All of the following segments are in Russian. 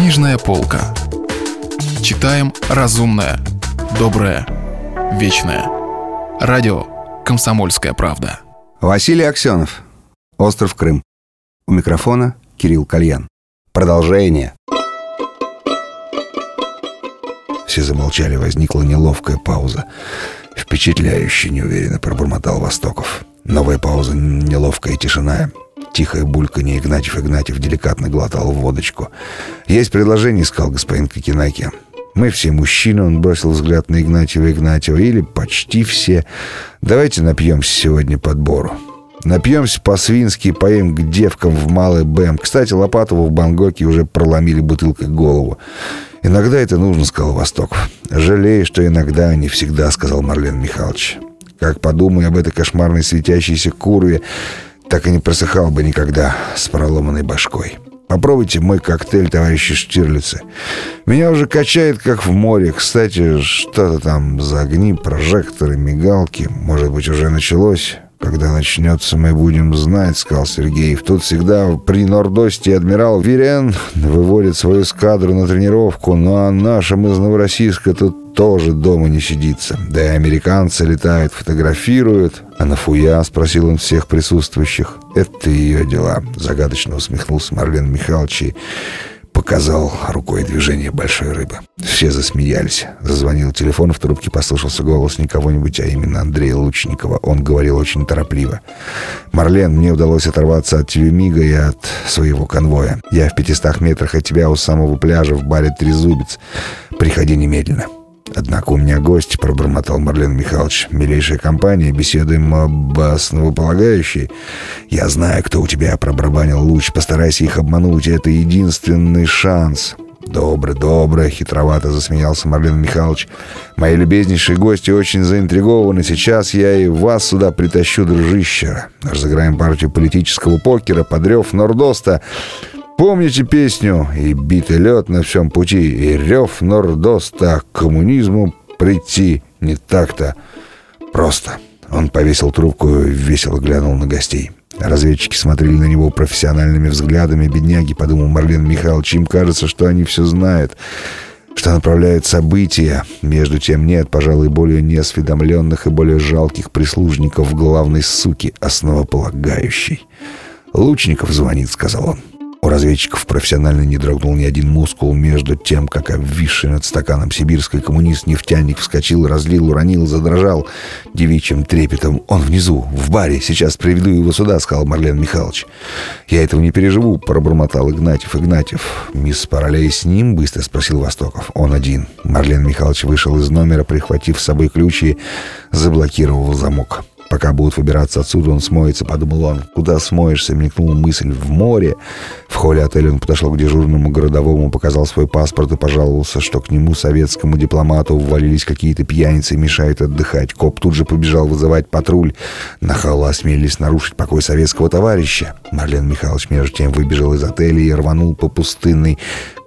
Книжная полка. Читаем разумное, доброе, вечное. Радио «Комсомольская правда». Василий Аксенов. Остров Крым. У микрофона Кирилл Кальян. Продолжение. Все замолчали, возникла неловкая пауза. «Впечатляюще», — неуверенно пробормотал Востоков. Новая пауза, неловкая тишина. Тихое бульканье. Игнатьев деликатно глотал водочку. «Есть предложение», — сказал господин Кокенаки. «Мы все мужчины», — он бросил взгляд на Игнатьева, «или почти все. Давайте напьемся сегодня под бору. Напьемся по-свински, поем к девкам в Малый Бэм. Кстати, Лопатову в Бангоке уже проломили бутылкой голову. Иногда это нужно», — сказал Востоков. «Жалею, что иногда, а не всегда», — сказал Марлен Михайлович. «Как подумаю об этой кошмарной светящейся курве, так и не просыхал бы никогда с проломанной башкой. Попробуйте мой коктейль, товарищи Штирлицы. Меня уже качает, как в море. Кстати, что-то там за огни, прожекторы, мигалки. Может быть, уже началось? Когда начнется, мы будем знать», — сказал Сергеев. «Тут всегда при Норд-Осте адмирал Вирен выводит свою эскадру на тренировку. Ну а нашим из Новороссийска тут тоже дома не сидится. Да и американцы летают, фотографируют». «А нафуя?» — спросил он всех присутствующих. «Это ее дела», — загадочно усмехнулся Марлен Михайлович и показал рукой движение большой рыбы. Все засмеялись. Зазвонил телефон, в трубке послышался голос не кого-нибудь, а именно Андрея Лучникова. Он говорил очень торопливо. «Марлен, мне удалось оторваться от Тюмига и от своего конвоя. Я в 500 метрах от тебя у самого пляжа в баре «Трезубец». Приходи немедленно». «Однако у меня гость», — пробормотал Марлен Михайлович. «Милейшая компания, беседуем об основополагающей». «Я знаю, кто у тебя», — проборбанил Луч. «Постарайся их обмануть, это единственный шанс». «Добро», — хитровато засмеялся Марлен Михайлович. «Мои любезнейшие гости очень заинтригованы. Сейчас я и вас сюда притащу, дружище. Разыграем партию политического покера, подрев Норд-Оста. Помните песню «И битый лед на всем пути, и рев Норд-Оста, к коммунизму прийти не так-то просто». Он повесил трубку и весело глянул на гостей. Разведчики смотрели на него профессиональными взглядами. «Бедняги», — подумал Марлен Михайлович, — «им кажется, что они все знают, что направляют события». Между тем нет, пожалуй, более неосведомленных и более жалких прислужников главной суки, основополагающей. «Лучников звонит», — сказал он. У разведчиков профессионально не дрогнул ни один мускул. Между тем, как обвисший над стаканом сибирский коммунист-нефтяник вскочил, разлил, уронил, задрожал девичьим трепетом. «Он внизу, в баре. Сейчас приведу его сюда», — сказал Марлен Михайлович. «Я этого не переживу», — пробормотал Игнатьев. «Мисс Паролей с ним?» — быстро спросил Востоков. «Он один». Марлен Михайлович вышел из номера, прихватив с собой ключ, и заблокировал замок. «Пока будут выбираться отсюда, он смоется», — подумал он. «Куда смоешься?» — мелькнула мысль. «В море». В холле отеля он подошел к дежурному городовому, показал свой паспорт и пожаловался, что к нему, советскому дипломату, ввалились какие-то пьяницы и мешают отдыхать. Коп тут же побежал вызывать патруль. Нахалы осмелились нарушить покой советского товарища. Марлен Михайлович между тем выбежал из отеля и рванул по пустынной,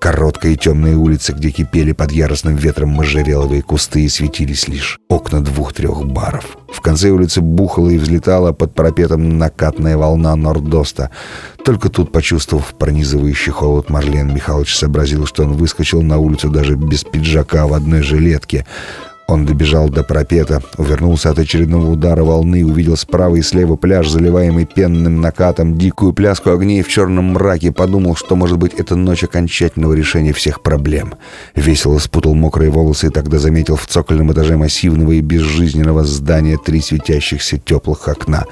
короткой и темной улице, где кипели под яростным ветром можжевеловые кусты и светились лишь окна 2-3 баров. В конце улицы бухала и взлетала под парапетом накатная волна Норд-Оста. Только тут, почувствовав пронизывающий холод, Марлен Михайлович сообразил, что он выскочил на улицу даже без пиджака, в одной жилетке. Он добежал до парапета, увернулся от очередного удара волны, увидел справа и слева пляж, заливаемый пенным накатом, дикую пляску огней в черном мраке, подумал, что, может быть, это ночь окончательного решения всех проблем. Весело спутал мокрые волосы и тогда заметил в цокольном этаже массивного и безжизненного здания 3 светящихся теплых окна.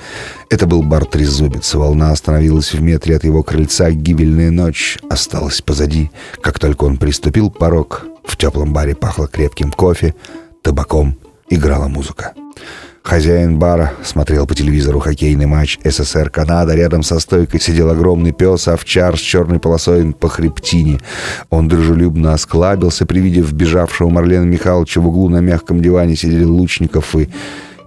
Это был бар «Трезубец». Волна остановилась в метре от его крыльца, гибельная ночь осталась позади. Как только он приступил порог, в теплом баре пахло крепким кофе, табаком, играла музыка. Хозяин бара смотрел по телевизору хоккейный матч «СССР-Канада». Рядом со стойкой сидел огромный пес-овчар с черной полосой по хребтине. Он дружелюбно осклабился при виде вбежавшего Марлена Михайловича. В углу на мягком диване сидели Лучников и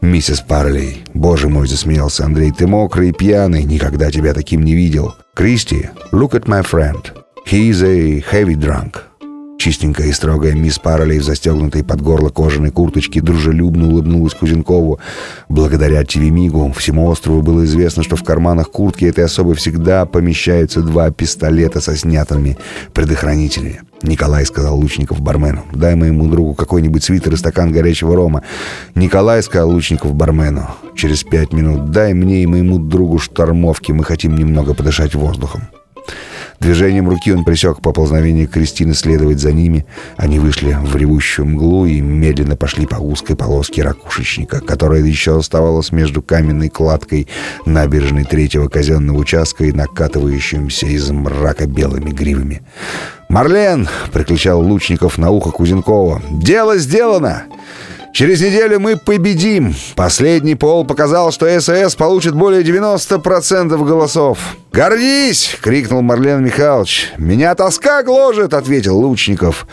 миссис Парлей. «Боже мой», — засмеялся Андрей, — «ты мокрый и пьяный. Никогда тебя таким не видел». «Кристи, look at my friend. He is a heavy drunk». Чистенькая и строгая мисс Паролей в застегнутой под горло кожаной курточке дружелюбно улыбнулась Кузенкову. Благодаря телемигу всему острову было известно, что в карманах куртки этой особы всегда помещаются два пистолета со снятыми предохранителями. «Николай», — сказал Лучников бармену, — «дай моему другу какой-нибудь свитер и стакан горячего рома». «Николай», — сказал Лучников бармену через 5 минут, — «дай мне и моему другу штормовки, мы хотим немного подышать воздухом». Движением руки он пресек поползновение Кристины следовать за ними. Они вышли в ревущую мглу и медленно пошли по узкой полоске ракушечника, которая еще оставалась между каменной кладкой набережной третьего казенного участка и накатывающимся из мрака белыми гривами. «Марлен!» — прокричал Лучников на ухо Кузенкова. «Дело сделано! Через неделю мы победим! Последний полл показал, что СС получит более 90% голосов!» «Гордись!» — крикнул Марлен Михайлович. «Меня тоска гложет!» — ответил Лучников.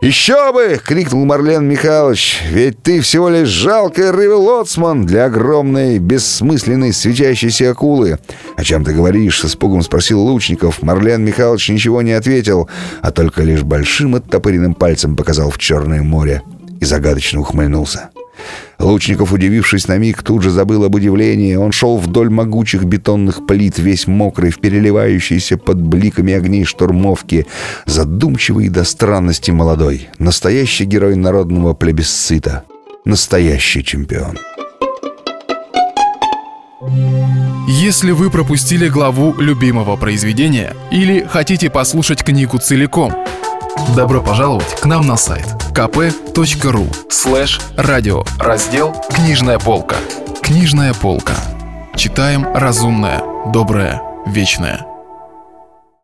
«Еще бы!» — крикнул Марлен Михайлович. «Ведь ты всего лишь жалкий ревелоцман для огромной, бессмысленной, светящейся акулы!» «О чем ты говоришь?» — с испугом спросил Лучников. Марлен Михайлович ничего не ответил, а только лишь большим оттопыренным пальцем показал в Черное море и загадочно ухмыльнулся. Лучников, удивившись на миг, тут же забыл об удивлении. Он шел вдоль могучих бетонных плит, весь мокрый, в переливающейся под бликами огней штурмовки, задумчивый до странности молодой, настоящий герой народного плебисцита, настоящий чемпион. Если вы пропустили главу любимого произведения или хотите послушать книгу целиком, добро пожаловать к нам на сайт kp.ru/радио, раздел «Книжная полка». Книжная полка. Читаем разумное, доброе, вечное.